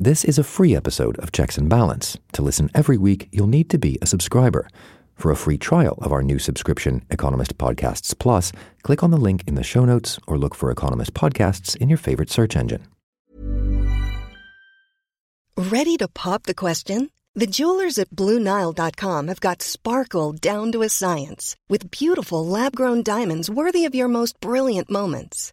This is a free episode of Checks and Balance. To listen every week, you'll need to be a subscriber. For a free trial of our new subscription, Economist Podcasts Plus, click on the link in the show notes or look for Economist Podcasts in your favorite search engine. Ready to pop the question? The jewelers at BlueNile.com have got sparkle down to a science with beautiful lab-grown diamonds worthy of your most brilliant moments.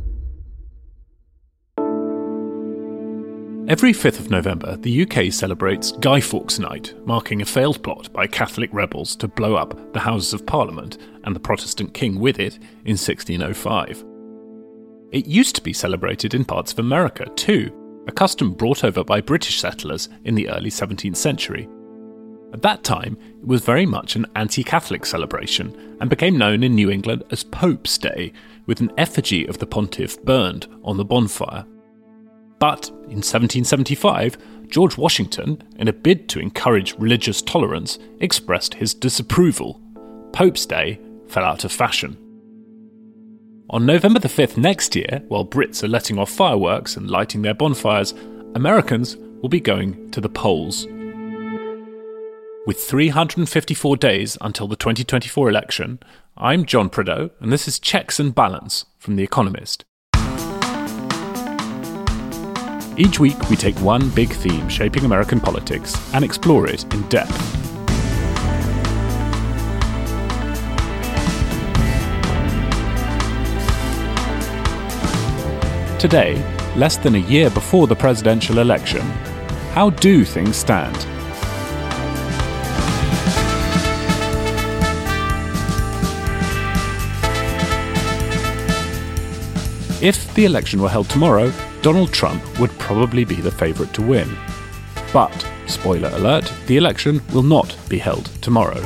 Every 5th of November, the UK celebrates Guy Fawkes Night, marking a failed plot by Catholic rebels to blow up the Houses of Parliament and the Protestant king with it in 1605. It used to be celebrated in parts of America too, a custom brought over by British settlers in the early 17th century. At that time, it was very much an anti-Catholic celebration and became known in New England as Pope's Day, with an effigy of the pontiff burned on the bonfire. But in 1775, George Washington, in a bid to encourage religious tolerance, expressed his disapproval. Pope's Day fell out of fashion. On November the 5th next year, while Brits are letting off fireworks and lighting their bonfires, Americans will be going to the polls. With 354 days until the 2024 election, I'm John Prideaux, and this is Checks and Balance from The Economist. Each week we take one big theme shaping American politics and explore it in depth. Today, less than a year before the presidential election, how do things stand? If the election were held tomorrow, Donald Trump would probably be the favourite to win. But, spoiler alert, the election will not be held tomorrow.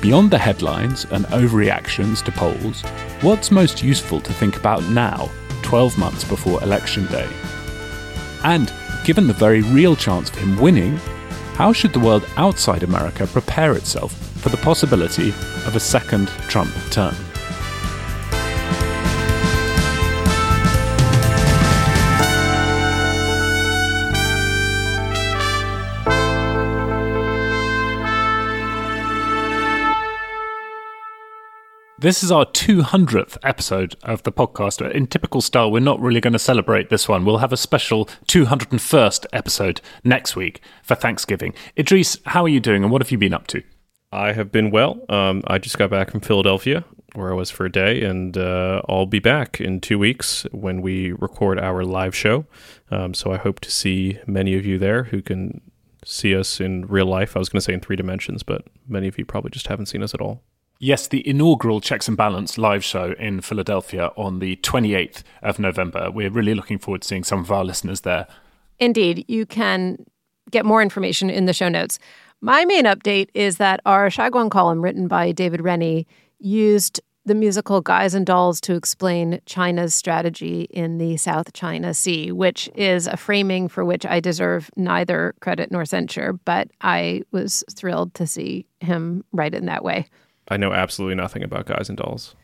Beyond the headlines and overreactions to polls, what's most useful to think about now, 12 months before Election Day? And, given the very real chance of him winning, how should the world outside America prepare itself for the possibility of a second Trump term? This is our 200th episode of the podcast. In typical style, we're not really going to celebrate this one. We'll have a special 201st episode next week for Thanksgiving. Idris, how are you doing and what have you been up to? I have been well. I just got back from Philadelphia, where I was for a day, and I'll be back in 2 weeks when we record our live show. So I hope to see many of you there who can see us in real life. I was going to say in three dimensions, but many of you probably just haven't seen us at all. Yes, the inaugural Checks and Balance live show in Philadelphia on the 28th of November. We're really looking forward to seeing some of our listeners there. Indeed, you can get more information in the show notes. My main update is that our Shaguan column written by David Rennie used the musical Guys and Dolls to explain China's strategy in the South China Sea, which is a framing for which I deserve neither credit nor censure, but I was thrilled to see him write it in that way. I know absolutely nothing about Guys and Dolls.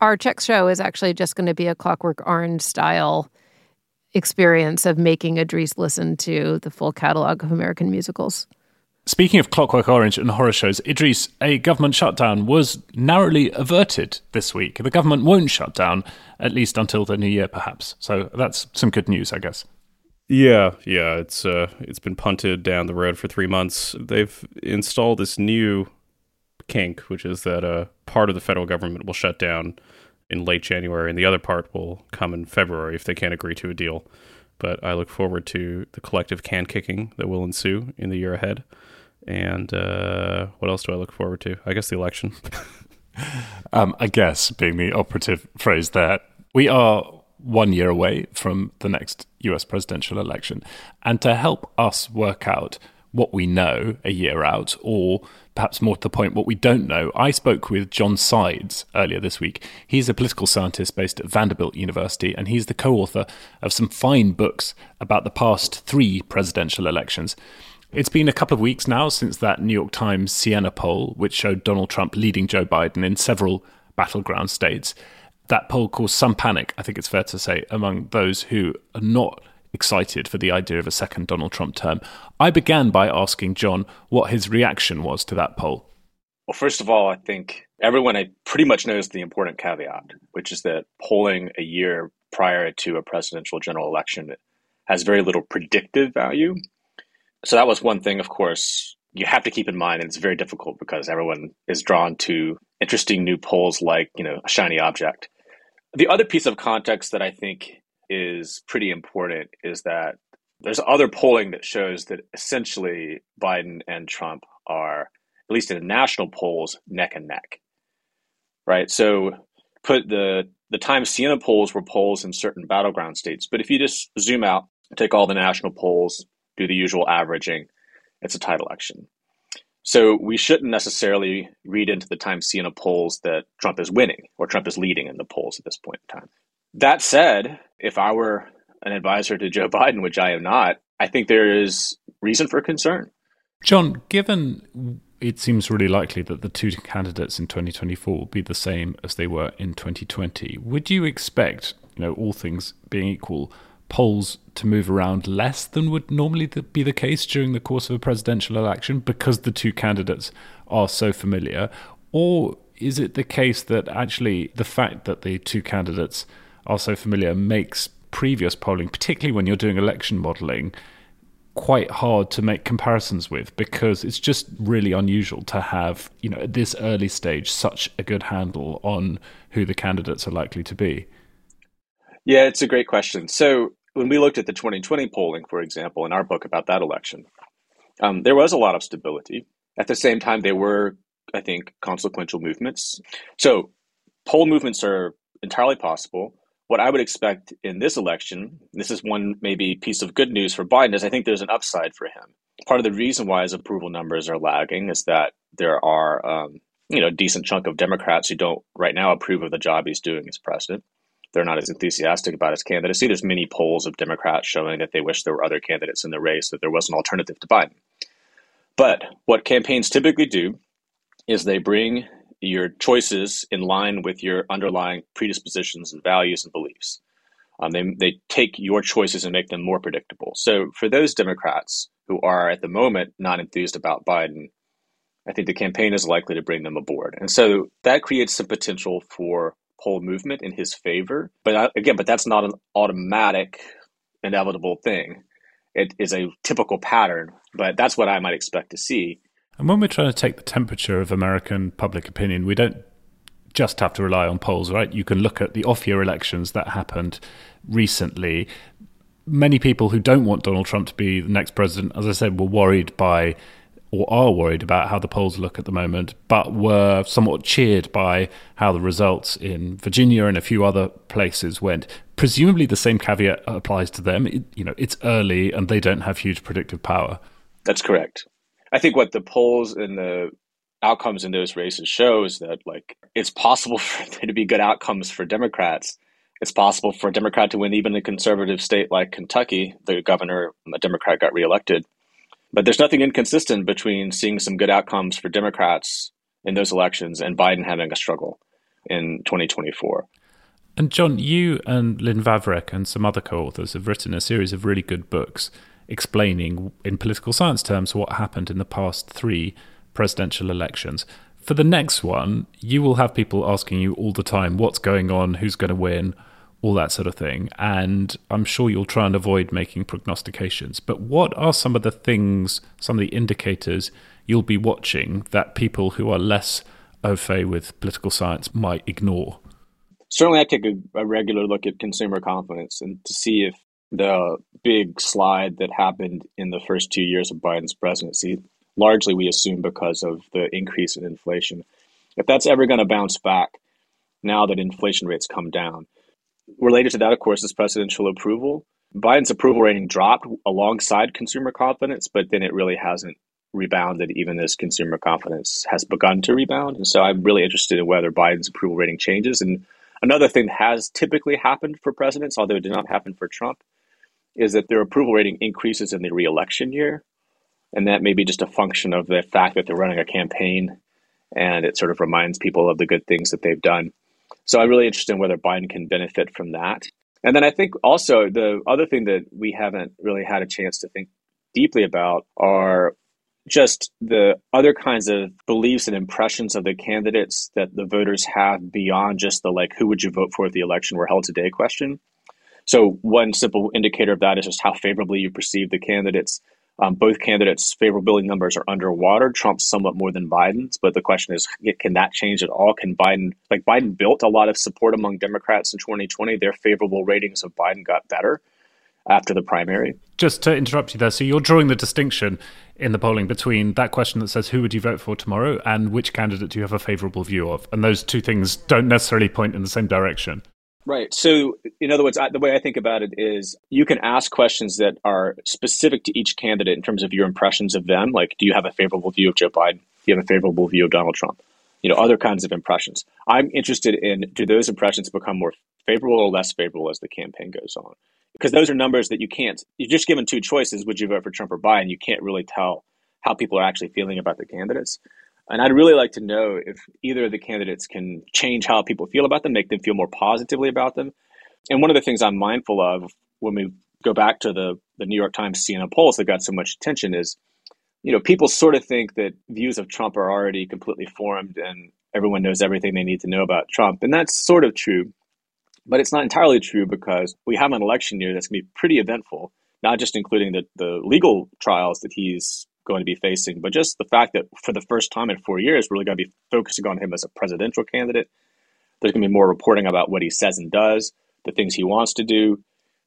Our Czech show is actually just going to be a Clockwork Orange-style experience of making Idris listen to the full catalog of American musicals. Speaking of Clockwork Orange and horror shows, Idris, a government shutdown was narrowly averted this week. The government won't shut down, at least until the new year, perhaps. So that's some good news, I guess. Yeah, it's been punted down the road for 3 months. They've installed this new kink, which is that part of the federal government will shut down in late January and the other part will come in February if they can't agree to a deal. But I look forward to the collective can-kicking that will ensue in the year ahead. And what else do I look forward to? I guess the election. I guess being the operative phrase there. We are 1 year away from the next US presidential election. And to help us work out what we know a year out, or perhaps more to the point, what we don't know. I spoke with John Sides earlier this week. He's a political scientist based at Vanderbilt University, and he's the co-author of some fine books about the past three presidential elections. It's been a couple of weeks now since that New York Times Siena poll, which showed Donald Trump leading Joe Biden in several battleground states. That poll caused some panic, I think it's fair to say, among those who are not excited for the idea of a second Donald Trump term. I began by asking John what his reaction was to that poll. Well, first of all, I think everyone pretty much knows the important caveat, which is that polling a year prior to a presidential general election has very little predictive value. So that was one thing, of course, you have to keep in mind, and it's very difficult because everyone is drawn to interesting new polls like, a shiny object. The other piece of context that I think is pretty important is that there's other polling that shows that essentially Biden and Trump are, at least in the national polls, neck and neck, right? So put the Times Siena polls were polls in certain battleground states, but if you just zoom out, take all the national polls, do the usual averaging, it's a tight election. So we shouldn't necessarily read into the Times Siena polls that Trump is winning or Trump is leading in the polls at this point in time. That said, if I were an advisor to Joe Biden, which I am not, I think there is reason for concern. John, given it seems really likely that the two candidates in 2024 will be the same as they were in 2020, would you expect, all things being equal, polls to move around less than would normally be the case during the course of a presidential election because the two candidates are so familiar? Or is it the case that actually the fact that the two candidates are so familiar makes previous polling, particularly when you're doing election modelling, quite hard to make comparisons with, because it's just really unusual to have, at this early stage, such a good handle on who the candidates are likely to be? Yeah, it's a great question. So when we looked at the 2020 polling, for example, in our book about that election, there was a lot of stability. At the same time, there were, I think, consequential movements. So poll movements are entirely possible. What I would expect in this election, this is one maybe piece of good news for Biden, is I think there's an upside for him. Part of the reason why his approval numbers are lagging is that there are, a decent chunk of Democrats who don't right now approve of the job he's doing as president. They're not as enthusiastic about his candidacy. There's many polls of Democrats showing that they wish there were other candidates in the race, that there was an alternative to Biden. But what campaigns typically do is they bring your choices in line with your underlying predispositions and values and beliefs. They take your choices and make them more predictable. So for those Democrats who are at the moment not enthused about Biden, I think the campaign is likely to bring them aboard. And so that creates some potential for poll movement in his favor. But that's not an automatic, inevitable thing. It is a typical pattern, but that's what I might expect to see. And when we're trying to take the temperature of American public opinion, we don't just have to rely on polls, right? You can look at the off-year elections that happened recently. Many people who don't want Donald Trump to be the next president, as I said, were worried by or are worried about how the polls look at the moment, but were somewhat cheered by how the results in Virginia and a few other places went. Presumably the same caveat applies to them. It's early and they don't have huge predictive power. That's correct. I think what the polls and the outcomes in those races show is that, it's possible for there to be good outcomes for Democrats. It's possible for a Democrat to win even a conservative state like Kentucky. The governor, a Democrat, got reelected. But there's nothing inconsistent between seeing some good outcomes for Democrats in those elections and Biden having a struggle in 2024. And John, you and Lynn Vavrek and some other co-authors have written a series of really good books explaining in political science terms what happened in the past three presidential elections. For the next one, you will have people asking you all the time what's going on, who's going to win, all that sort of thing. And I'm sure you'll try and avoid making prognostications. But what are some of the things, some of the indicators you'll be watching that people who are less au fait with political science might ignore? Certainly, I take a regular look at consumer confidence and to see if the big slide that happened in the first 2 years of Biden's presidency, largely we assume because of the increase in inflation, if that's ever going to bounce back now that inflation rates come down. Related to that, of course, is presidential approval. Biden's approval rating dropped alongside consumer confidence, but then it really hasn't rebounded even as consumer confidence has begun to rebound. And so I'm really interested in whether Biden's approval rating changes. And another thing that has typically happened for presidents, although it did not happen for Trump, is that their approval rating increases in the re-election year. And that may be just a function of the fact that they're running a campaign and it sort of reminds people of the good things that they've done. So I'm really interested in whether Biden can benefit from that. And then I think also the other thing that we haven't really had a chance to think deeply about are just the other kinds of beliefs and impressions of the candidates that the voters have beyond just the who would you vote for if the election were held today question. So one simple indicator of that is just how favorably you perceive the candidates. Both candidates' favorability numbers are underwater. Trump's somewhat more than Biden's, but the question is, can that change at all? Can Biden, Biden built a lot of support among Democrats in 2020. Their favorable ratings of Biden got better after the primary. Just to interrupt you there, so you're drawing the distinction in the polling between that question that says, who would you vote for tomorrow, and which candidate do you have a favorable view of? And those two things don't necessarily point in the same direction. Right. So in other words, the way I think about it is you can ask questions that are specific to each candidate in terms of your impressions of them. Like, do you have a favorable view of Joe Biden? Do you have a favorable view of Donald Trump? Other kinds of impressions. I'm interested in, do those impressions become more favorable or less favorable as the campaign goes on? Because those are numbers that you can't, you're just given two choices. Would you vote for Trump or Biden? You can't really tell how people are actually feeling about the candidates. And I'd really like to know if either of the candidates can change how people feel about them, make them feel more positively about them. And one of the things I'm mindful of when we go back to the New York Times CNN polls that got so much attention is, people sort of think that views of Trump are already completely formed and everyone knows everything they need to know about Trump. And that's sort of true, but it's not entirely true because we have an election year that's going to be pretty eventful, not just including the legal trials that he's going to be facing, but just the fact that for the first time in 4 years, we're really going to be focusing on him as a presidential candidate. There's going to be more reporting about what he says and does, the things he wants to do.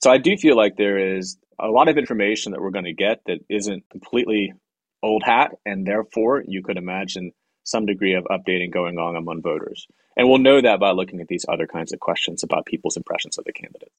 So I do feel like there is a lot of information that we're going to get that isn't completely old hat, and therefore you could imagine some degree of updating going on among voters. And we'll know that by looking at these other kinds of questions about people's impressions of the candidate.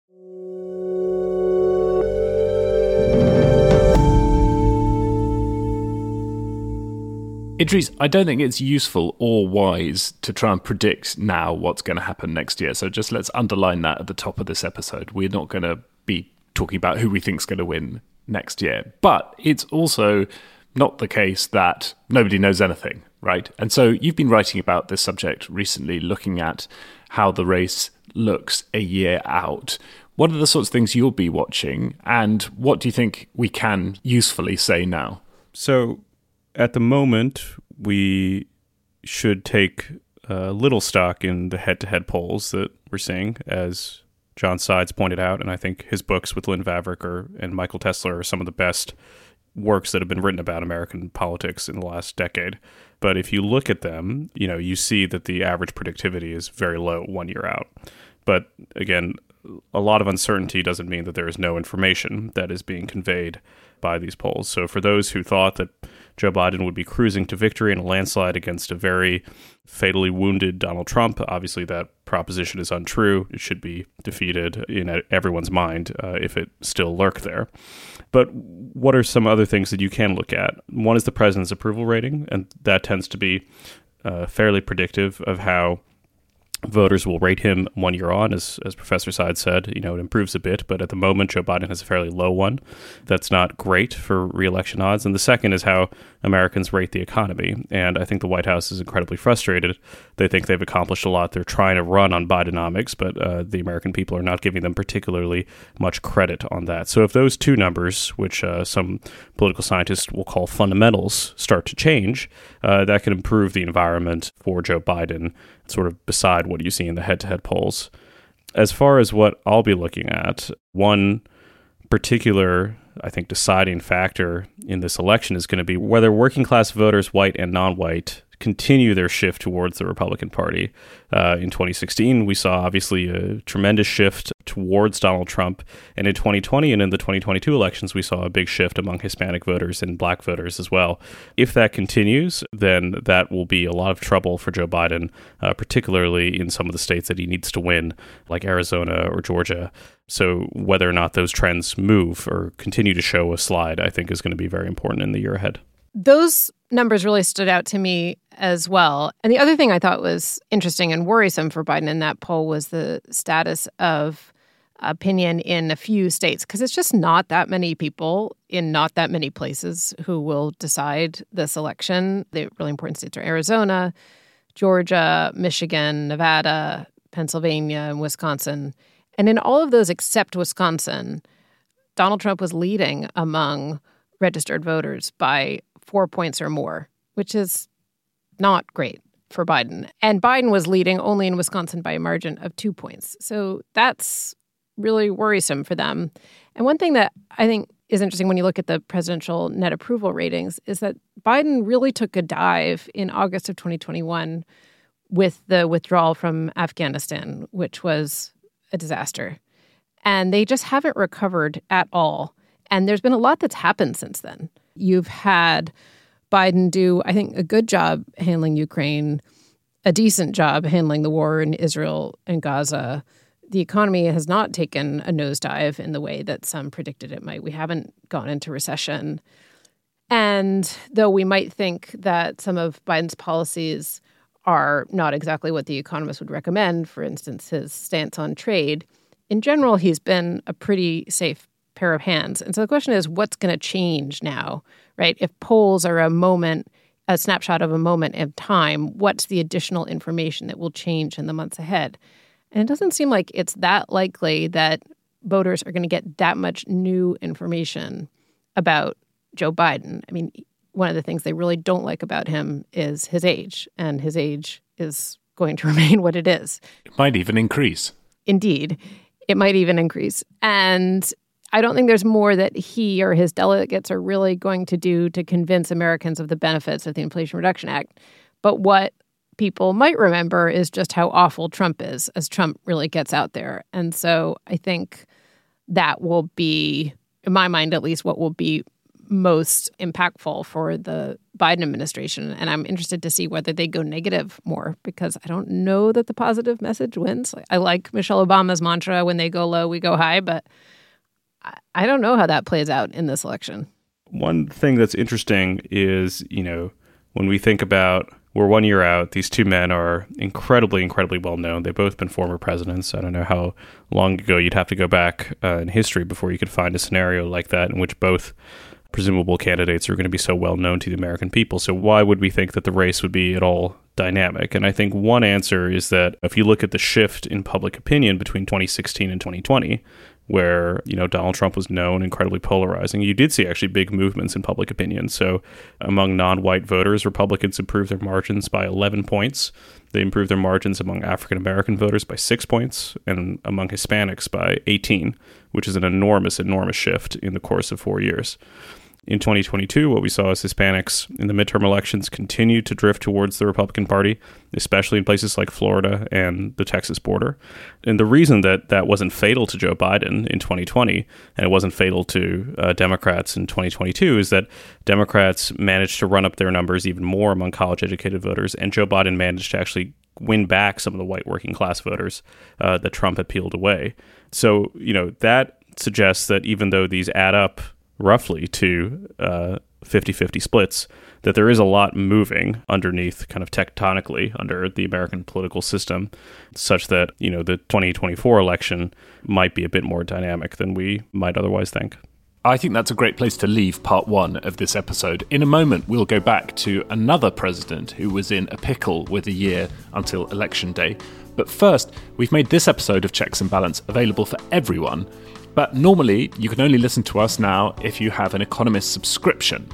Idris, I don't think it's useful or wise to try and predict now what's going to happen next year. So just let's underline that at the top of this episode. We're not going to be talking about who we think is going to win next year. But it's also not the case that nobody knows anything, right? And so you've been writing about this subject recently, looking at how the race looks a year out. What are the sorts of things you'll be watching? And what do you think we can usefully say now? So at the moment, we should take little stock in the head-to-head polls that we're seeing, as John Sides pointed out, and I think his books with Lynn Vavrick and Michael Tesler are some of the best works that have been written about American politics in the last decade. But if you look at them, you see that the average predictivity is very low 1 year out. But again, a lot of uncertainty doesn't mean that there is no information that is being conveyed by these polls. So for those who thought that Joe Biden would be cruising to victory in a landslide against a very fatally wounded Donald Trump, obviously that proposition is untrue. It should be defeated in everyone's mind if it still lurked there. But what are some other things that you can look at? One is the president's approval rating, and that tends to be fairly predictive of how voters will rate him 1 year on, as Professor Sides said. It improves a bit, but at the moment, Joe Biden has a fairly low one. That's not great for re-election odds. And the second is how Americans rate the economy. And I think the White House is incredibly frustrated. They think they've accomplished a lot. They're trying to run on Bidenomics, but the American people are not giving them particularly much credit on that. So if those two numbers, which some political scientists will call fundamentals, start to change, that could improve the environment for Joe Biden, sort of beside what you see in the head-to-head polls. As far as what I'll be looking at, one particular, I think, deciding factor in this election is going to be whether working-class voters, white and non-white, continue their shift towards the Republican Party. In 2016, we saw obviously a tremendous shift towards Donald Trump. And in 2020 and in the 2022 elections, we saw a big shift among Hispanic voters and Black voters as well. If that continues, then that will be a lot of trouble for Joe Biden, particularly in some of the states that he needs to win, like Arizona or Georgia. So whether or not those trends move or continue to show a slide, I think is going to be very important in the year ahead. Those numbers really stood out to me as well. And the other thing I thought was interesting and worrisome for Biden in that poll was the status of opinion in a few states, because it's just not that many people in not that many places who will decide this election. The really important states are Arizona, Georgia, Michigan, Nevada, Pennsylvania, and Wisconsin. And in all of those except Wisconsin, Donald Trump was leading among registered voters by 4 points or more, which is not great for Biden. And Biden was leading only in Wisconsin by a margin of 2 points. So that's really worrisome for them. And one thing that I think is interesting when you look at the presidential net approval ratings is that Biden really took a dive in August of 2021 with the withdrawal from Afghanistan, which was a disaster. And they just haven't recovered at all. And there's been a lot that's happened since then. You've had Biden do, I think, a good job handling Ukraine, a decent job handling the war in Israel and Gaza. The economy has not taken a nosedive in the way that some predicted it might. We haven't gone into recession. And though we might think that some of Biden's policies are not exactly what the economists would recommend, for instance, his stance on trade, in general, he's been a pretty safe pair of hands. And so the question is, what's going to change now, right? If polls are a moment, a snapshot of a moment in time, what's the additional information that will change in the months ahead? And it doesn't seem like it's that likely that voters are going to get that much new information about Joe Biden. I mean, one of the things they really don't like about him is his age, and his age is going to remain what it is. It might even increase. Indeed. It might even increase. And I don't think there's more that he or his delegates are really going to do to convince Americans of the benefits of the Inflation Reduction Act. But what people might remember is just how awful Trump is, as Trump really gets out there. And so I think that will be, in my mind at least, what will be most impactful for the Biden administration. And I'm interested to see whether they go negative more, because I don't know that the positive message wins. I like Michelle Obama's mantra, when they go low, we go high, but I don't know how that plays out in this election. One thing that's interesting is, you know, when we think about we're 1 year out, these two men are incredibly, incredibly well known. They've both been former presidents. I don't know how long ago you'd have to go back in history before you could find a scenario like that in which both presumable candidates are going to be so well known to the American people. So why would we think that the race would be at all dynamic? And I think one answer is that if you look at the shift in public opinion between 2016 and 2020, where, you know, Donald Trump was known, incredibly polarizing, you did see actually big movements in public opinion. So among non-white voters, Republicans improved their margins by 11 points. They improved their margins among African-American voters by 6 points and among Hispanics by 18, which is an enormous, enormous shift in the course of 4 years. In 2022, what we saw is Hispanics in the midterm elections continued to drift towards the Republican Party, especially in places like Florida and the Texas border. And the reason that that wasn't fatal to Joe Biden in 2020, and it wasn't fatal to Democrats in 2022, is that Democrats managed to run up their numbers even more among college-educated voters, and Joe Biden managed to actually win back some of the white working-class voters that Trump had peeled away. So, you know, that suggests that even though these add up roughly to 50-50 splits, that there is a lot moving underneath, kind of tectonically under the American political system, such that, you know, the 2024 election might be a bit more dynamic than we might otherwise think. I think that's a great place to leave part one of this episode. In a moment, we'll go back to another president who was in a pickle with a year until Election Day. But first, we've made this episode of Checks and Balance available for everyone. But normally, you can only listen to us now if you have an Economist subscription.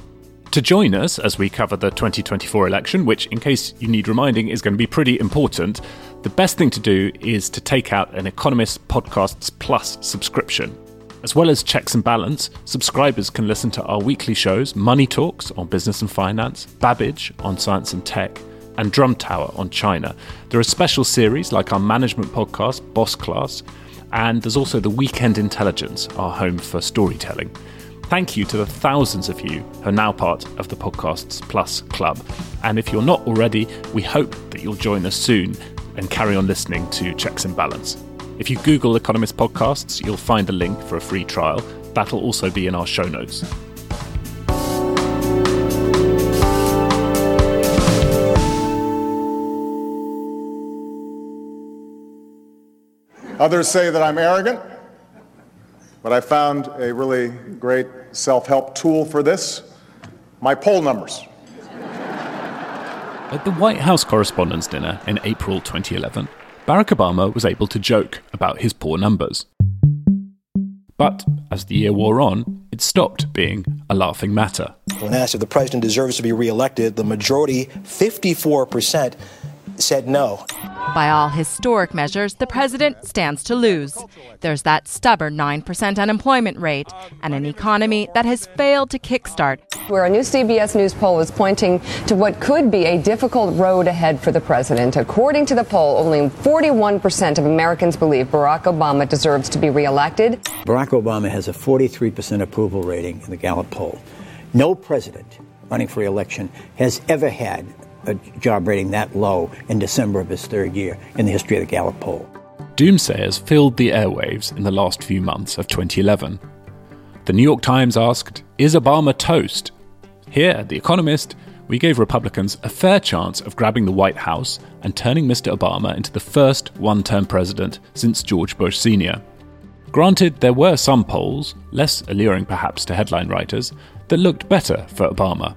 To join us as we cover the 2024 election, which, in case you need reminding, is going to be pretty important, the best thing to do is to take out an Economist Podcasts Plus subscription. As well as Checks and Balance, subscribers can listen to our weekly shows, Money Talks on business and finance, Babbage on science and tech, and Drum Tower on China. There are special series like our management podcast, Boss Class, and there's also The Weekend Intelligence, our home for storytelling. Thank you to the thousands of you who are now part of the Podcasts Plus Club. And if you're not already, we hope that you'll join us soon and carry on listening to Checks and Balance. If you Google Economist Podcasts, you'll find a link for a free trial. That'll also be in our show notes. Others say that I'm arrogant, but I found a really great self-help tool for this, my poll numbers. At the White House Correspondents' Dinner in April 2011, Barack Obama was able to joke about his poor numbers. But as the year wore on, it stopped being a laughing matter. When asked if the president deserves to be reelected, the majority, 54%, said no. By all historic measures, the president stands to lose. There's that stubborn 9% unemployment rate and an economy that has failed to kickstart. Where a new CBS News poll is pointing to what could be a difficult road ahead for the president. According to the poll, only 41% of Americans believe Barack Obama deserves to be reelected. Barack Obama has a 43% approval rating in the Gallup poll. No president running for election has ever had a job rating that low in December of his third year in the history of the Gallup poll. Doomsayers filled the airwaves in the last few months of 2011. The New York Times asked, "Is Obama toast?" Here at The Economist, we gave Republicans a fair chance of grabbing the White House and turning Mr. Obama into the first one-term president since George Bush Sr. Granted, there were some polls, less alluring perhaps to headline writers, that looked better for Obama.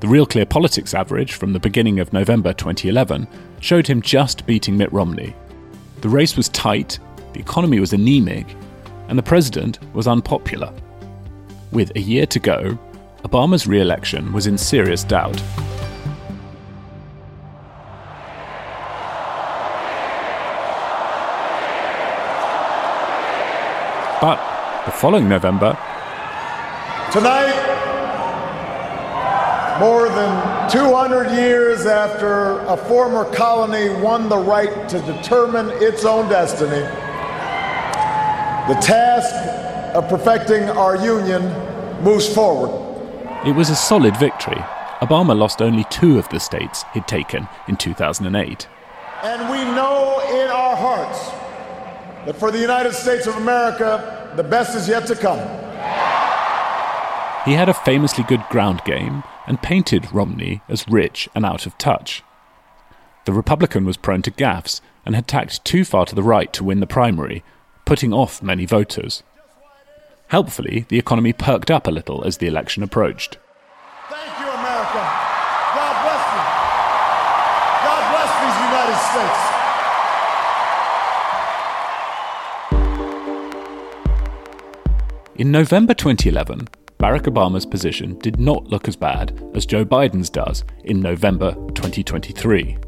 The Real Clear Politics average from the beginning of November 2011 showed him just beating Mitt Romney. The race was tight, the economy was anemic, and the president was unpopular. With a year to go, Obama's re-election was in serious doubt. But the following November... Tonight... More than 200 years after a former colony won the right to determine its own destiny, the task of perfecting our union moves forward. It was a solid victory. Obama lost only two of the states he'd taken in 2008. And we know in our hearts that for the United States of America, the best is yet to come. He had a famously good ground game and painted Romney as rich and out of touch. The Republican was prone to gaffes and had tacked too far to the right to win the primary, putting off many voters. Helpfully, the economy perked up a little as the election approached. Thank you, America. God bless you. God bless these United States. In November 2011, Barack Obama's position did not look as bad as Joe Biden's does in November 2023.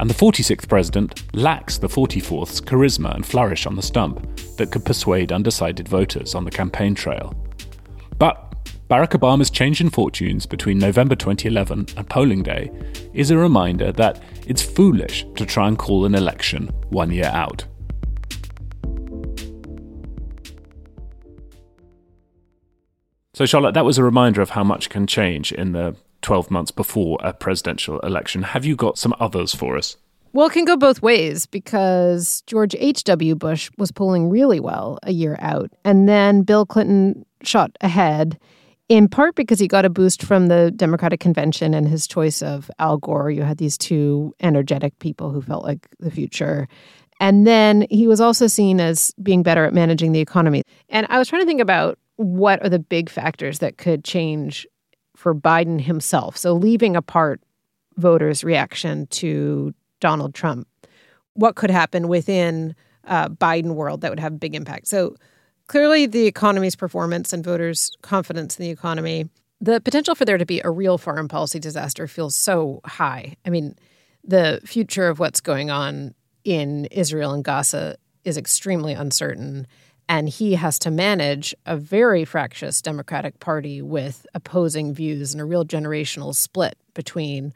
And the 46th president lacks the 44th's charisma and flourish on the stump that could persuade undecided voters on the campaign trail. But Barack Obama's change in fortunes between November 2011 and polling day is a reminder that it's foolish to try and call an election one year out. So, Charlotte, that was a reminder of how much can change in the 12 months before a presidential election. Have you got some others for us? Well, it can go both ways because George H.W. Bush was polling really well a year out. And then Bill Clinton shot ahead, in part because he got a boost from the Democratic Convention and his choice of Al Gore. You had these two energetic people who felt like the future. And then he was also seen as being better at managing the economy. And I was trying to think about what are the big factors that could change for Biden himself? So leaving apart voters' reaction to Donald Trump, what could happen within Biden world that would have a big impact? So clearly the economy's performance and voters' confidence in the economy, the potential for there to be a real foreign policy disaster feels so high. I mean, the future of what's going on in Israel and Gaza is extremely uncertain. And he has to manage a very fractious Democratic Party with opposing views and a real generational split between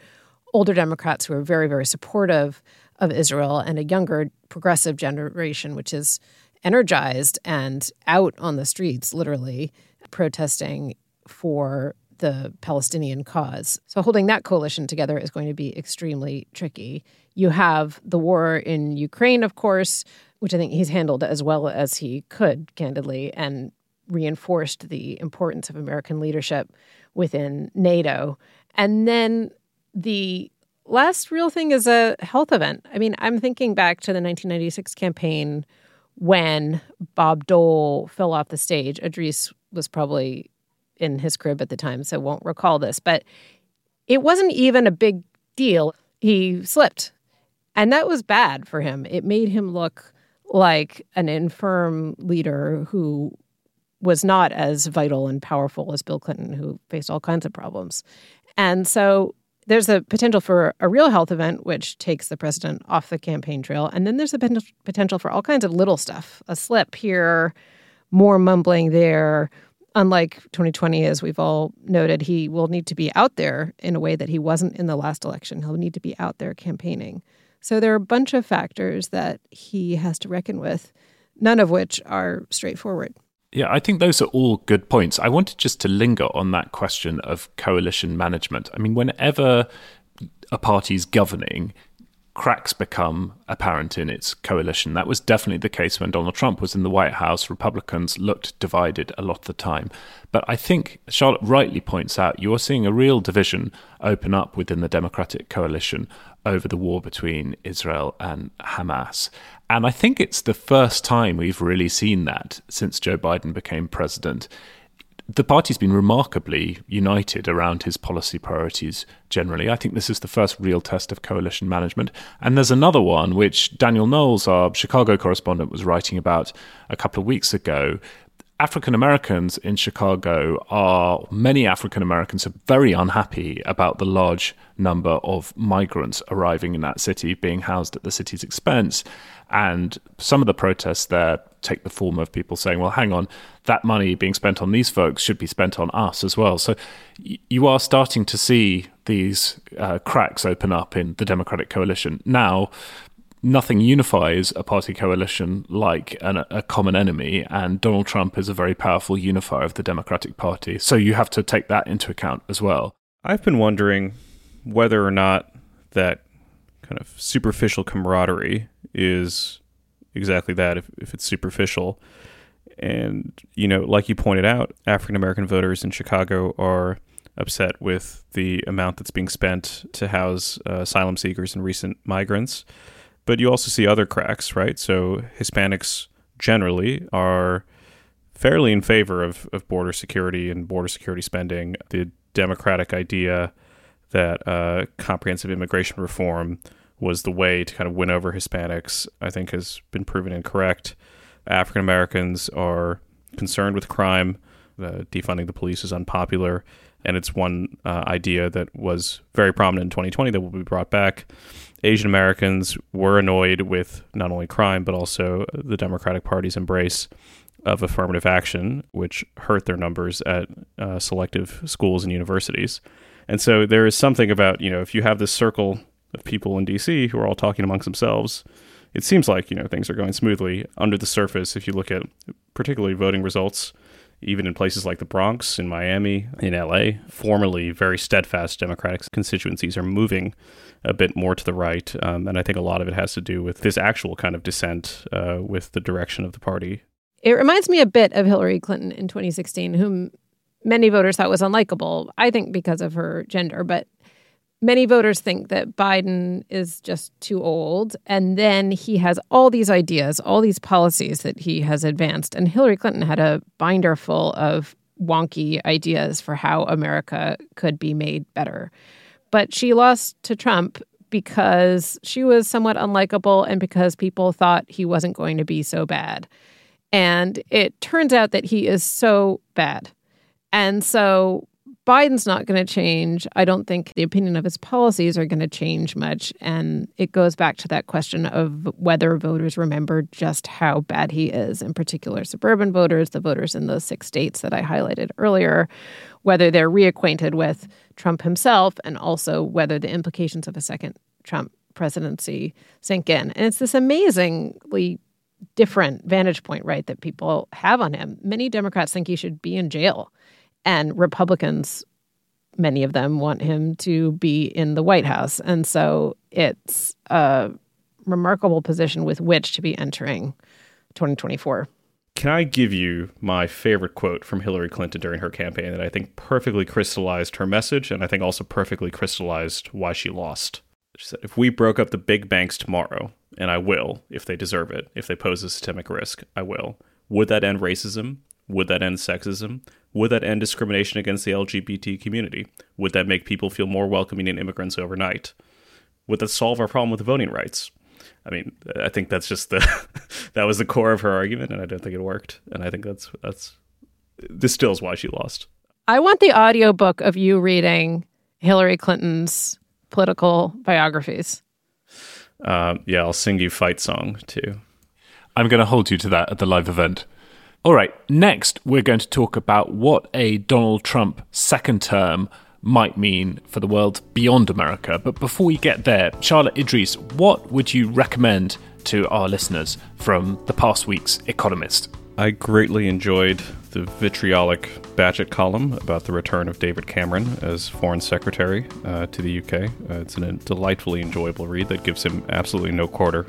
older Democrats who are very, very supportive of Israel and a younger progressive generation, which is energized and out on the streets, literally, protesting for the Palestinian cause. So holding that coalition together is going to be extremely tricky. You have the war in Ukraine, of course, which I think he's handled as well as he could, candidly, and reinforced the importance of American leadership within NATO. And then the last real thing is a health event. I mean, I'm thinking back to the 1996 campaign when Bob Dole fell off the stage. Idris was probably in his crib at the time, so won't recall this. But it wasn't even a big deal. He slipped. And that was bad for him. It made him look like an infirm leader who was not as vital and powerful as Bill Clinton, who faced all kinds of problems. And so there's the potential for a real health event, which takes the president off the campaign trail. And then there's the potential for all kinds of little stuff, a slip here, more mumbling there. Unlike 2020, as we've all noted, he will need to be out there in a way that he wasn't in the last election. He'll need to be out there campaigning. So there are a bunch of factors that he has to reckon with, none of which are straightforward. Yeah, I think those are all good points. I wanted just to linger on that question of coalition management. I mean, whenever a party's governing, cracks become apparent in its coalition. That was definitely the case when Donald Trump was in the White House. Republicans looked divided a lot of the time. But I think Charlotte rightly points out you're seeing a real division open up within the Democratic coalition over the war between Israel and Hamas. And I think it's the first time we've really seen that since Joe Biden became president. The party's been remarkably united around his policy priorities generally. I think this is the first real test of coalition management. And there's another one which Daniel Knowles, our Chicago correspondent, was writing about a couple of weeks ago. African Americans in Chicago many African Americans are very unhappy about the large number of migrants arriving in that city, being housed at the city's expense. And some of the protests there take the form of people saying, well, hang on, that money being spent on these folks should be spent on us as well. So you are starting to see these cracks open up in the Democratic coalition. Now, nothing unifies a party coalition like a common enemy, and Donald Trump is a very powerful unifier of the Democratic Party. So you have to take that into account as well. I've been wondering whether or not that kind of superficial camaraderie is exactly that, if it's superficial. And, you know, like you pointed out, African-American voters in Chicago are upset with the amount that's being spent to house asylum seekers and recent migrants. But you also see other cracks, right? So Hispanics generally are fairly in favor of border security and border security spending. The Democratic idea that comprehensive immigration reform was the way to kind of win over Hispanics, I think, has been proven incorrect. African Americans are concerned with crime. Defunding the police is unpopular. And it's one idea that was very prominent in 2020 that will be brought back. Asian Americans were annoyed with not only crime, but also the Democratic Party's embrace of affirmative action, which hurt their numbers at selective schools and universities. And so there is something about, you know, if you have this circle of people in D.C. who are all talking amongst themselves, it seems like, you know, things are going smoothly. Under the surface, if you look at particularly voting results, even in places like the Bronx, in Miami, in LA, formerly very steadfast Democratic constituencies are moving a bit more to the right. And I think a lot of it has to do with this actual kind of dissent with the direction of the party. It reminds me a bit of Hillary Clinton in 2016, whom many voters thought was unlikable, I think because of her gender. But many voters think that Biden is just too old, and then he has all these ideas, all these policies that he has advanced. And Hillary Clinton had a binder full of wonky ideas for how America could be made better. But she lost to Trump because she was somewhat unlikable and because people thought he wasn't going to be so bad. And it turns out that he is so bad. And so Biden's not going to change, I don't think the opinion of his policies are going to change much. And it goes back to that question of whether voters remember just how bad he is, in particular suburban voters, the voters in those 6 states that I highlighted earlier, whether they're reacquainted with Trump himself, and also whether the implications of a second Trump presidency sink in. And it's this amazingly different vantage point, right, that people have on him. Many Democrats think he should be in jail, and Republicans, many of them, want him to be in the White House. And so it's a remarkable position with which to be entering 2024. Can I give you my favorite quote from Hillary Clinton during her campaign that I think perfectly crystallized her message, and I think also perfectly crystallized why she lost? She said, "If we broke up the big banks tomorrow, and I will, if they deserve it, if they pose a systemic risk, I will. Would that end racism? Would that end sexism? Would that end discrimination against the LGBT community? Would that make people feel more welcoming in immigrants overnight? Would that solve our problem with voting rights?" I mean, I think that's just that was the core of her argument, and I don't think it worked. And I think that's distills why she lost. I want the audiobook of you reading Hillary Clinton's political biographies. Yeah, I'll sing you Fight Song, too. I'm going to hold you to that at the live event. All right, next we're going to talk about what a Donald Trump second term might mean for the world beyond America. But before we get there, Charlotte Idris, what would you recommend to our listeners from the past week's Economist? I greatly enjoyed the vitriolic Bagehot column about the return of David Cameron as Foreign Secretary to the UK. It's a delightfully enjoyable read that gives him absolutely no quarter.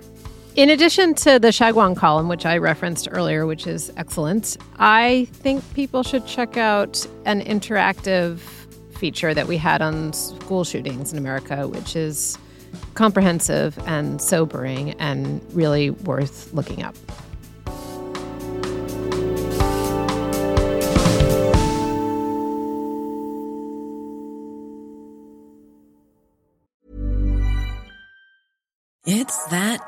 In addition to the Shagwon column, which I referenced earlier, which is excellent, I think people should check out an interactive feature that we had on school shootings in America, which is comprehensive and sobering and really worth looking up. It's that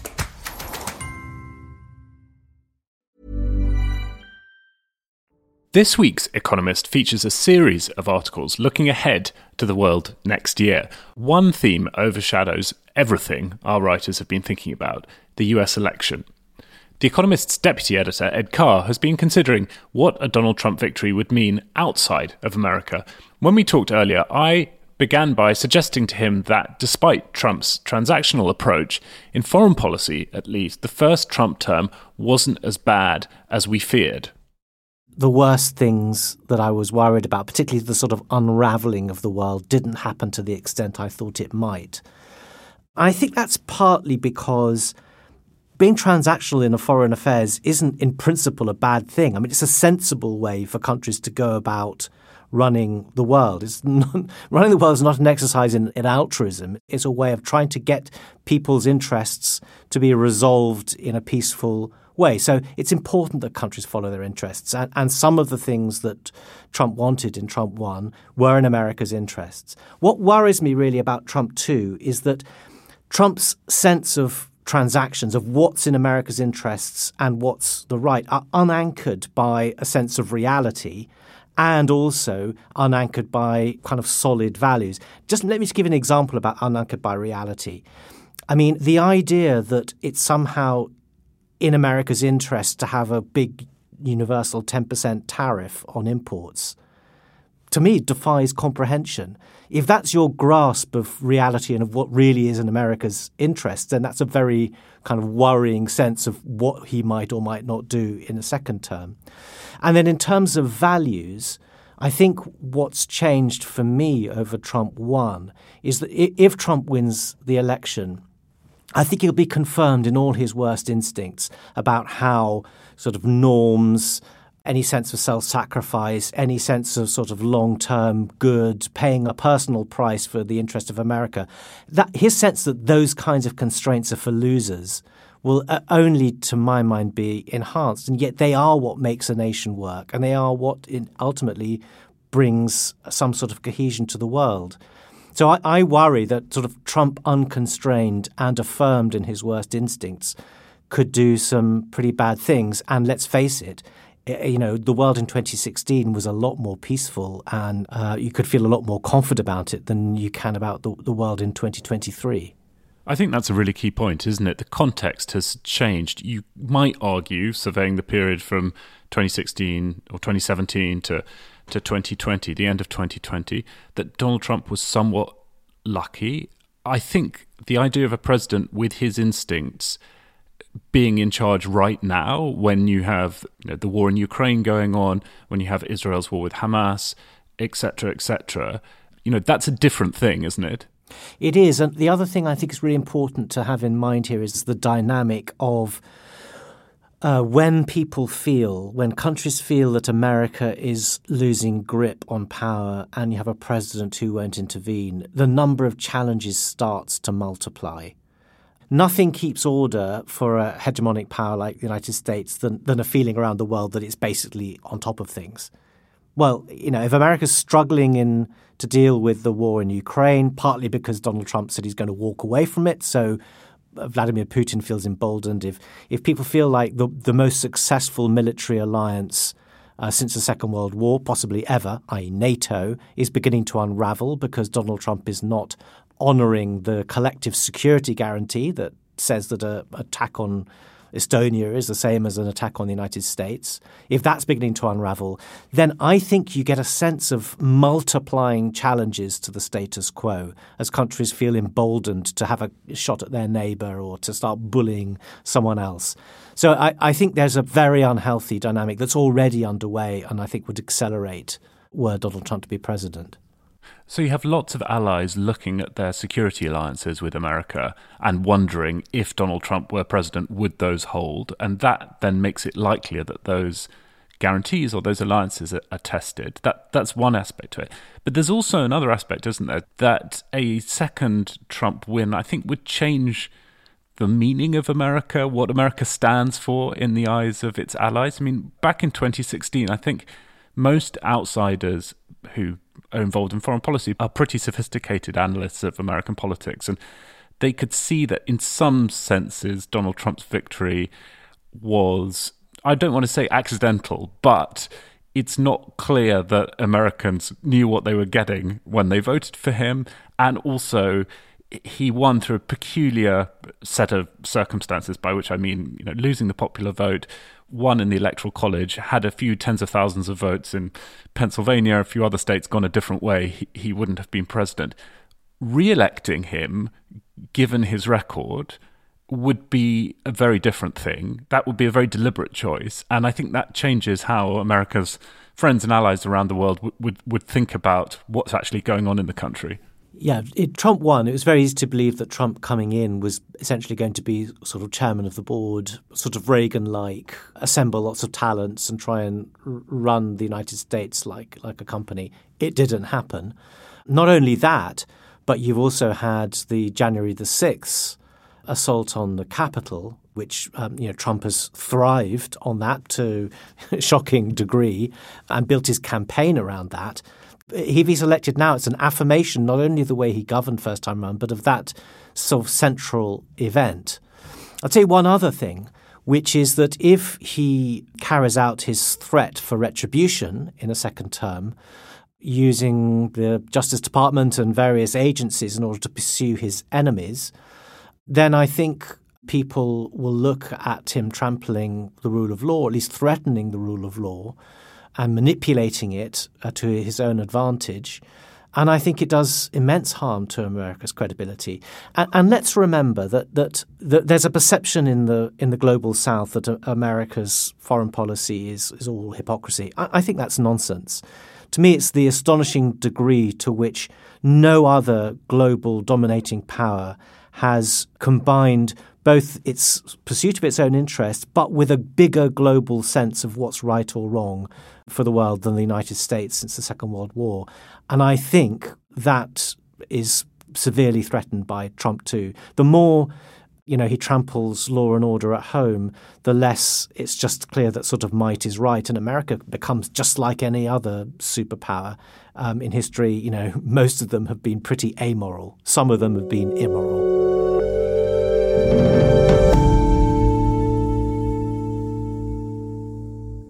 This week's Economist features a series of articles looking ahead to the world next year. One theme overshadows everything our writers have been thinking about: the US election. The Economist's deputy editor, Ed Carr, has been considering what a Donald Trump victory would mean outside of America. When we talked earlier, I began by suggesting to him that despite Trump's transactional approach, in foreign policy at least, the first Trump term wasn't as bad as we feared. The worst things that I was worried about, particularly the sort of unravelling of the world, didn't happen to the extent I thought it might. I think that's partly because being transactional in foreign affairs isn't in principle a bad thing. I mean, it's a sensible way for countries to go about running the world. Running the world is not an exercise in altruism. It's a way of trying to get people's interests to be resolved in a peaceful way. So it's important that countries follow their interests. And some of the things that Trump wanted in Trump 1 were in America's interests. What worries me really about Trump 2 is that Trump's sense of transactions, of what's in America's interests and what's the right, are unanchored by a sense of reality and also unanchored by kind of solid values. Just let me just give an example about unanchored by reality. I mean, the idea that it's somehow in America's interest to have a big universal 10% tariff on imports, to me, defies comprehension. If that's your grasp of reality and of what really is in America's interest, then that's a very kind of worrying sense of what he might or might not do in a second term. And then in terms of values, I think what's changed for me over Trump 1 is that if Trump wins the election, I think he'll be confirmed in all his worst instincts about how sort of norms, any sense of self-sacrifice, any sense of sort of long-term good, paying a personal price for the interest of America, that his sense that those kinds of constraints are for losers will only, to my mind, be enhanced. And yet they are what makes a nation work, and they are what ultimately brings some sort of cohesion to the world. So I worry that sort of Trump unconstrained and affirmed in his worst instincts could do some pretty bad things. And let's face it, you know, the world in 2016 was a lot more peaceful, and you could feel a lot more confident about it than you can about the world in 2023. I think that's a really key point, isn't it? The context has changed. You might argue, surveying the period from 2016 or 2017 to 2020, the end of 2020, that Donald Trump was somewhat lucky. I think the idea of a president with his instincts being in charge right now, when you have, you know, the war in Ukraine going on, when you have Israel's war with Hamas, et cetera, you know, that's a different thing, isn't it? It is. And the other thing I think is really important to have in mind here is the dynamic of when people feel, when countries feel that America is losing grip on power and you have a president who won't intervene, the number of challenges starts to multiply. Nothing keeps order for a hegemonic power like the United States than a feeling around the world that it's basically on top of things. Well, you know, if America's struggling to deal with the war in Ukraine, partly because Donald Trump said he's going to walk away from it, so Vladimir Putin feels emboldened. If people feel like the most successful military alliance since the Second World War, possibly ever, i.e. NATO, is beginning to unravel because Donald Trump is not honouring the collective security guarantee that says that an attack on Estonia is the same as an attack on the United States, if that's beginning to unravel, then I think you get a sense of multiplying challenges to the status quo as countries feel emboldened to have a shot at their neighbour or to start bullying someone else. So I think there's a very unhealthy dynamic that's already underway and I think would accelerate were Donald Trump to be president. So you have lots of allies looking at their security alliances with America and wondering if Donald Trump were president, would those hold? And that then makes it likelier that those guarantees or those alliances are tested. That's one aspect to it. But there's also another aspect, isn't there, that a second Trump win, I think, would change the meaning of America, what America stands for in the eyes of its allies. I mean, back in 2016, I think most outsiders who are involved in foreign policy are pretty sophisticated analysts of American politics, and they could see that in some senses Donald Trump's victory was, I don't want to say accidental, but it's not clear that Americans knew what they were getting when they voted for him, and also he won through a peculiar set of circumstances, by which I mean, you know, losing the popular vote, won in the Electoral College, had a few tens of thousands of votes in Pennsylvania, a few other states gone a different way, he wouldn't have been president. Re-electing him, given his record, would be a very different thing. That would be a very deliberate choice. And I think that changes how America's friends and allies around the world would think about what's actually going on in the country. Yeah, Trump won. It was very easy to believe that Trump coming in was essentially going to be sort of chairman of the board, sort of Reagan-like, assemble lots of talents and try and run the United States like a company. It didn't happen. Not only that, but you've also had the January the 6th assault on the Capitol, which you know, Trump has thrived on that to a shocking degree and built his campaign around that. If he's elected now, it's an affirmation not only of the way he governed first time around, but of that sort of central event. I'll say one other thing, which is that if he carries out his threat for retribution in a second term, using the Justice Department and various agencies in order to pursue his enemies, then I think people will look at him trampling the rule of law, at least threatening the rule of law, and manipulating it to his own advantage. And I think it does immense harm to America's credibility. And let's remember that there's a perception in the global South that America's foreign policy is all hypocrisy. I think that's nonsense. To me, it's the astonishing degree to which no other global dominating power has combined both its pursuit of its own interest, but with a bigger global sense of what's right or wrong for the world than the United States since the Second World War. And I think that is severely threatened by Trump too. The more, he tramples law and order at home, the less it's just clear that sort of might is right. And America becomes just like any other superpower. In history, most of them have been pretty amoral. Some of them have been immoral.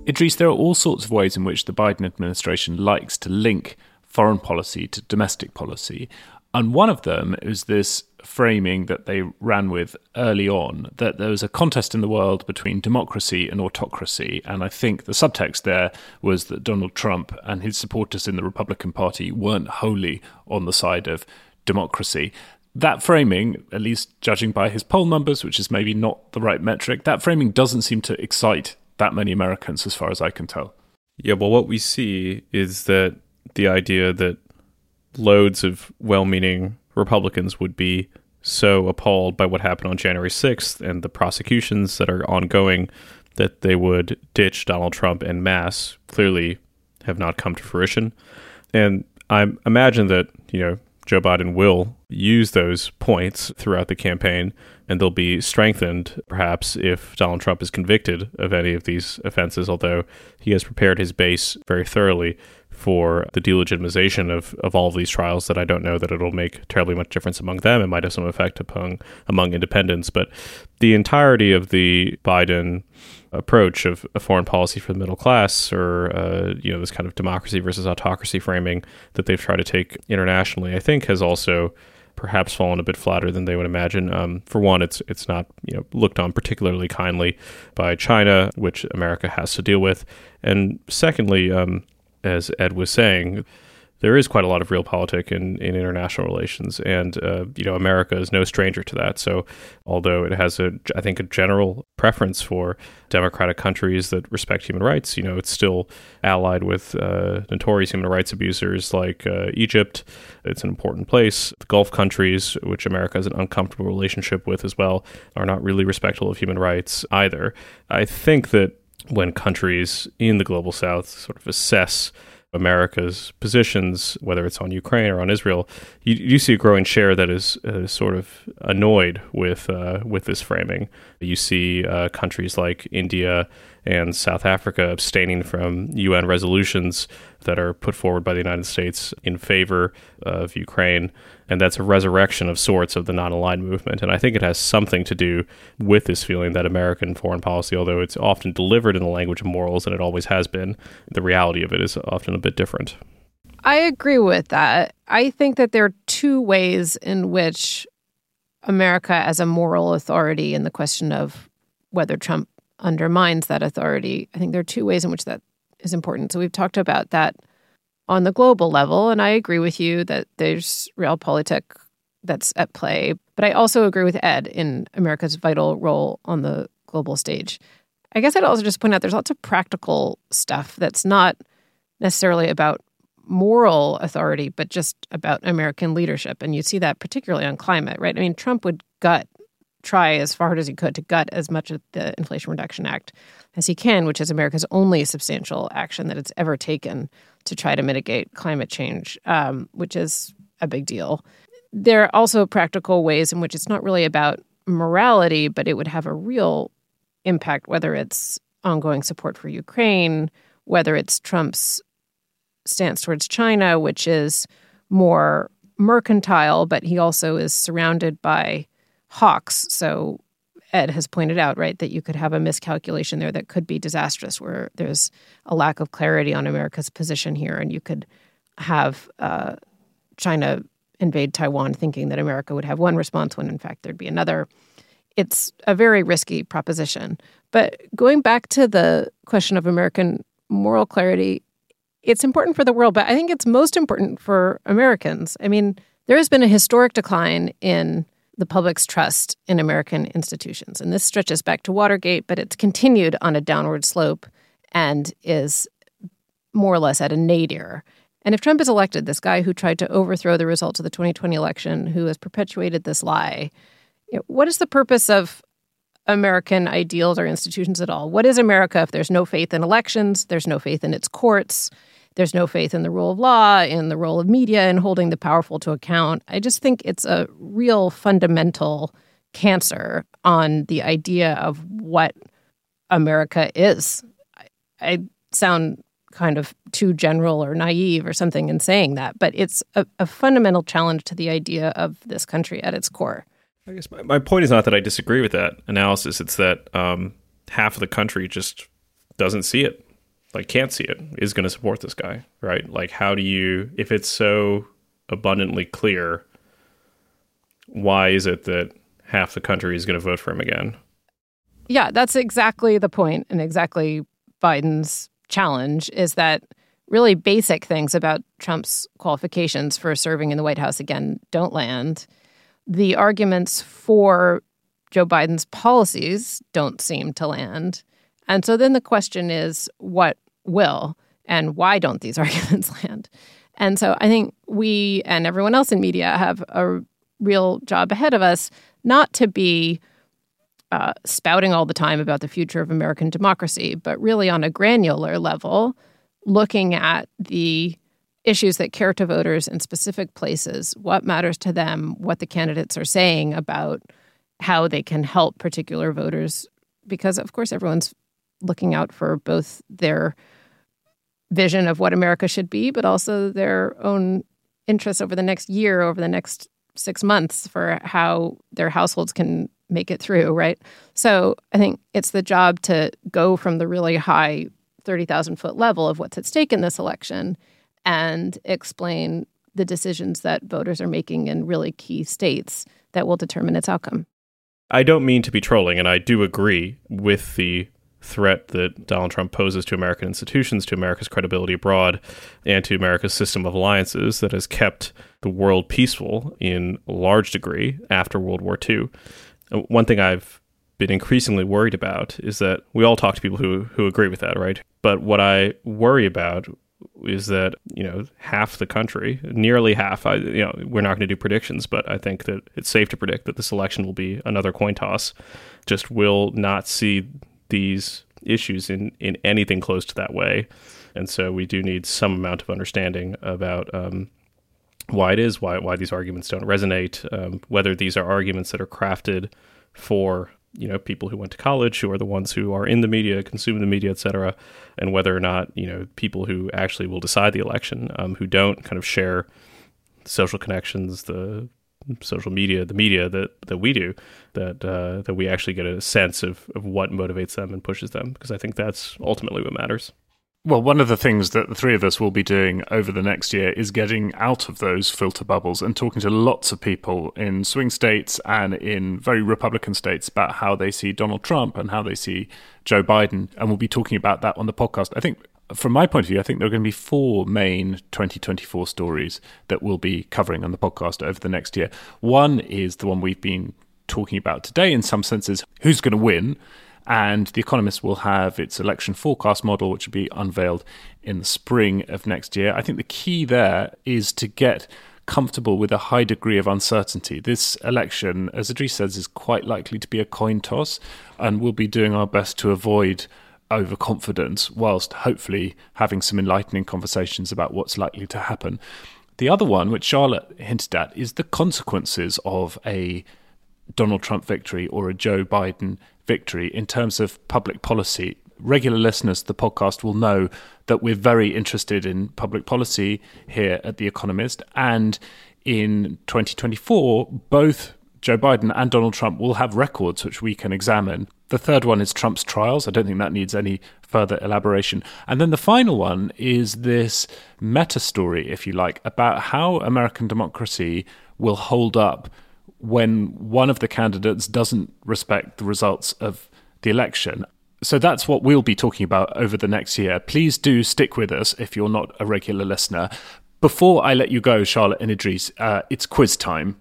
Idris, there are all sorts of ways in which the Biden administration likes to link foreign policy to domestic policy. And one of them is this framing that they ran with early on, that there was a contest in the world between democracy and autocracy. And I think the subtext there was that Donald Trump and his supporters in the Republican Party weren't wholly on the side of democracy. That framing, at least judging by his poll numbers, which is maybe not the right metric, that framing doesn't seem to excite that many Americans, as far as I can tell. Yeah, well, what we see is that the idea that loads of well-meaning Republicans would be so appalled by what happened on January 6th and the prosecutions that are ongoing that they would ditch Donald Trump en masse clearly have not come to fruition. And I imagine that, Joe Biden will use those points throughout the campaign, and they'll be strengthened, perhaps, if Donald Trump is convicted of any of these offenses, although he has prepared his base very thoroughly for the delegitimization of all of these trials that I don't know that it'll make terribly much difference among them. It might have some effect among independents, but the entirety of the Biden approach of a foreign policy for the middle class or, this kind of democracy versus autocracy framing that they've tried to take internationally, I think has also perhaps fallen a bit flatter than they would imagine. For one, it's not looked on particularly kindly by China, which America has to deal with. And secondly, as Ed was saying, there is quite a lot of real politic in international relations, and America is no stranger to that. So although it has, a general preference for democratic countries that respect human rights, it's still allied with notorious human rights abusers like Egypt. It's an important place. The Gulf countries, which America has an uncomfortable relationship with as well, are not really respectful of human rights either. I think that when countries in the global south sort of assess America's positions, whether it's on Ukraine or on Israel, you see a growing share that is sort of annoyed with this framing. You see countries like India and South Africa abstaining from UN resolutions that are put forward by the United States in favor of Ukraine. And that's a resurrection of sorts of the non-aligned movement. And I think it has something to do with this feeling that American foreign policy, although it's often delivered in the language of morals and it always has been, the reality of it is often a bit different. I agree with that. I think that there are two ways in which America as a moral authority and the question of whether Trump undermines that authority. I think there are two ways in which that is important. So we've talked about that on the global level, and I agree with you that there's realpolitik that's at play. But I also agree with Ed in America's vital role on the global stage. I guess I'd also just point out there's lots of practical stuff that's not necessarily about moral authority, but just about American leadership. And you see that particularly on climate, right? I mean, Trump would try as hard as he could to gut as much of the Inflation Reduction Act as he can, which is America's only substantial action that it's ever taken to try to mitigate climate change, which is a big deal. There are also practical ways in which it's not really about morality, but it would have a real impact, whether it's ongoing support for Ukraine, whether it's Trump's stance towards China, which is more mercantile, but he also is surrounded by hawks. So Ed has pointed out, right, that you could have a miscalculation there that could be disastrous, where there's a lack of clarity on America's position here, and you could have China invade Taiwan thinking that America would have one response when, in fact, there'd be another. It's a very risky proposition. But going back to the question of American moral clarity, it's important for the world, but I think it's most important for Americans. I mean, there has been a historic decline in the public's trust in American institutions. And this stretches back to Watergate, but it's continued on a downward slope and is more or less at a nadir. And if Trump is elected, this guy who tried to overthrow the results of the 2020 election, who has perpetuated this lie, What is the purpose of American ideals or institutions at all? What is America if there's no faith in elections, there's no faith in its courts, there's no faith in the rule of law, in the role of media, in holding the powerful to account? I just think it's a real fundamental cancer on the idea of what America is. I sound kind of too general or naive or something in saying that, but it's a fundamental challenge to the idea of this country at its core. I guess my point is not that I disagree with that analysis. It's that half of the country just doesn't see it, like can't see it, is going to support this guy, right? Like how do you, if it's so abundantly clear, why is it that half the country is going to vote for him again? Yeah, that's exactly the point and exactly Biden's challenge is that really basic things about Trump's qualifications for serving in the White House again don't land. The arguments for Joe Biden's policies don't seem to land. And so then the question is, what will and why don't these arguments land? And so I think we and everyone else in media have a real job ahead of us not to be spouting all the time about the future of American democracy, but really on a granular level, looking at the issues that care to voters in specific places, what matters to them, what the candidates are saying about how they can help particular voters, because, of course, everyone's looking out for both their vision of what America should be, but also their own interests over the next year, over the next 6 months for how their households can make it through, right? So I think it's the job to go from the really high 30,000-foot level of what's at stake in this election and explain the decisions that voters are making in really key states that will determine its outcome. I don't mean to be trolling, and I do agree with the threat that Donald Trump poses to American institutions, to America's credibility abroad, and to America's system of alliances that has kept the world peaceful in large degree after World War II. One thing I've been increasingly worried about is that we all talk to people who agree with that, right? But what I worry about is that, you know, half the country, nearly half, we're not going to do predictions, but I think that it's safe to predict that this election will be another coin toss, just will not see these issues in anything close to that way. And so we do need some amount of understanding about why it is, why these arguments don't resonate, whether these are arguments that are crafted for, you know, people who went to college, who are the ones who are in the media, consume the media, et cetera, and whether or not, you know, people who actually will decide the election, who don't kind of share social connections, the social media, the media that we do, that we actually get a sense of what motivates them and pushes them, because I think that's ultimately what matters. Well, one of the things that the three of us will be doing over the next year is getting out of those filter bubbles and talking to lots of people in swing states and in very Republican states about how they see Donald Trump and how they see Joe Biden. And we'll be talking about that on the podcast. I think, from my point of view, I think there are going to be four main 2024 stories that we'll be covering on the podcast over the next year. One is the one we've been talking about today in some senses, who's going to win? And The Economist will have its election forecast model, which will be unveiled in the spring of next year. I think the key there is to get comfortable with a high degree of uncertainty. This election, as Idris says, is quite likely to be a coin toss, and we'll be doing our best to avoid overconfidence whilst hopefully having some enlightening conversations about what's likely to happen. The other one, which Charlotte hinted at, is the consequences of a Donald Trump victory or a Joe Biden victory in terms of public policy. Regular listeners to the podcast will know that we're very interested in public policy here at The Economist. And in 2024, both Joe Biden and Donald Trump will have records which we can examine. The third one is Trump's trials. I don't think that needs any further elaboration. And then the final one is this meta story, if you like, about how American democracy will hold up when one of the candidates doesn't respect the results of the election. So that's what we'll be talking about over the next year. Please do stick with us if you're not a regular listener. Before I let you go, Charlotte and Idris, it's quiz time.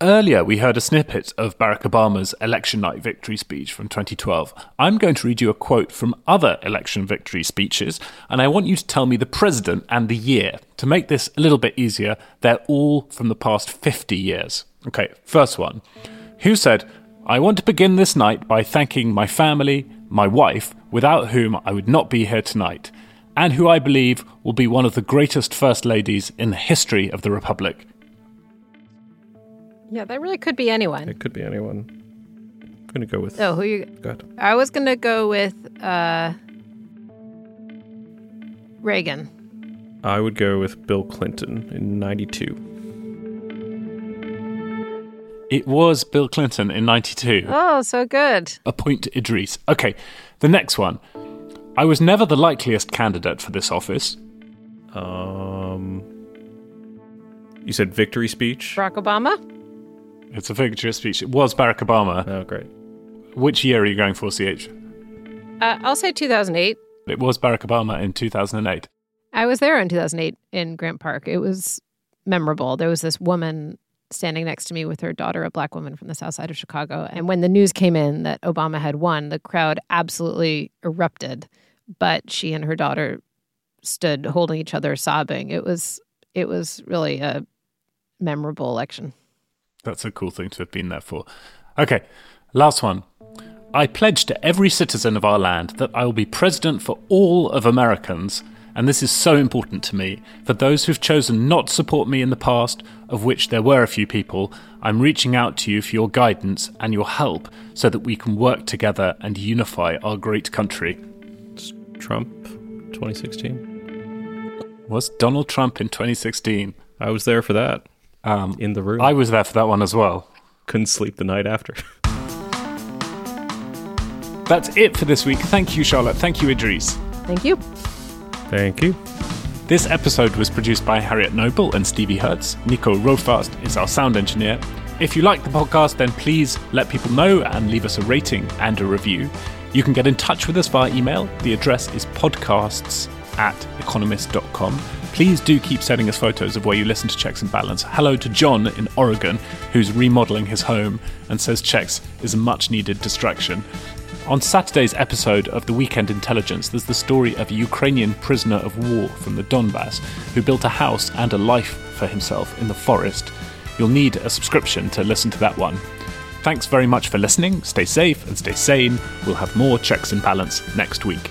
Earlier, we heard a snippet of Barack Obama's election night victory speech from 2012. I'm going to read you a quote from other election victory speeches, and I want you to tell me the president and the year. To make this a little bit easier, they're all from the past 50 years. Okay, first one. who said, "I want to begin this night by thanking my family, my wife, without whom I would not be here tonight, and who I believe will be one of the greatest First Ladies in the history of the Republic." Yeah, that really could be anyone. It could be anyone. I'm going to go with... Oh, who are you... Go ahead. I was going to go with Reagan. I would go with Bill Clinton in 92. It was Bill Clinton in 92. Oh, so good. A point to Idris. Okay, the next one. I was never the likeliest candidate for this office. You said victory speech? Barack Obama? It's a victory speech. It was Barack Obama. Oh, great. Which year are you going for, CH? I'll say 2008. It was Barack Obama in 2008. I was there in 2008 in Grant Park. It was memorable. There was this woman standing next to me with her daughter, a black woman from the south side of Chicago. And when the news came in that Obama had won, the crowd absolutely erupted. But she and her daughter stood holding each other, sobbing. It was really a memorable election. That's a cool thing to have been there for. Okay, last one. I pledge to every citizen of our land that I will be president for all of Americans, and this is so important to me. For those who've chosen not to support me in the past, of which there were a few people, I'm reaching out to you for your guidance and your help so that we can work together and unify our great country. It's Trump, 2016. Was Donald Trump in 2016? I was there for that. In the room. I was there for that one as well. Couldn't sleep the night after. That's it for this week. Thank you, Charlotte. Thank you, Idris. Thank you. Thank you. This episode was produced by Harriet Noble and Stevie Hertz. Nico Rofast is our sound engineer. If you like the podcast, then please let people know and leave us a rating and a review. You can get in touch with us via email. The address is podcasts@economist.com. Please do keep sending us photos of where you listen to Checks and Balance. Hello to John in Oregon, who's remodeling his home and says Checks is a much-needed distraction. On Saturday's episode of The Weekend Intelligence, there's the story of a Ukrainian prisoner of war from the Donbass who built a house and a life for himself in the forest. You'll need a subscription to listen to that one. Thanks very much for listening. Stay safe and stay sane. We'll have more Checks and Balance next week.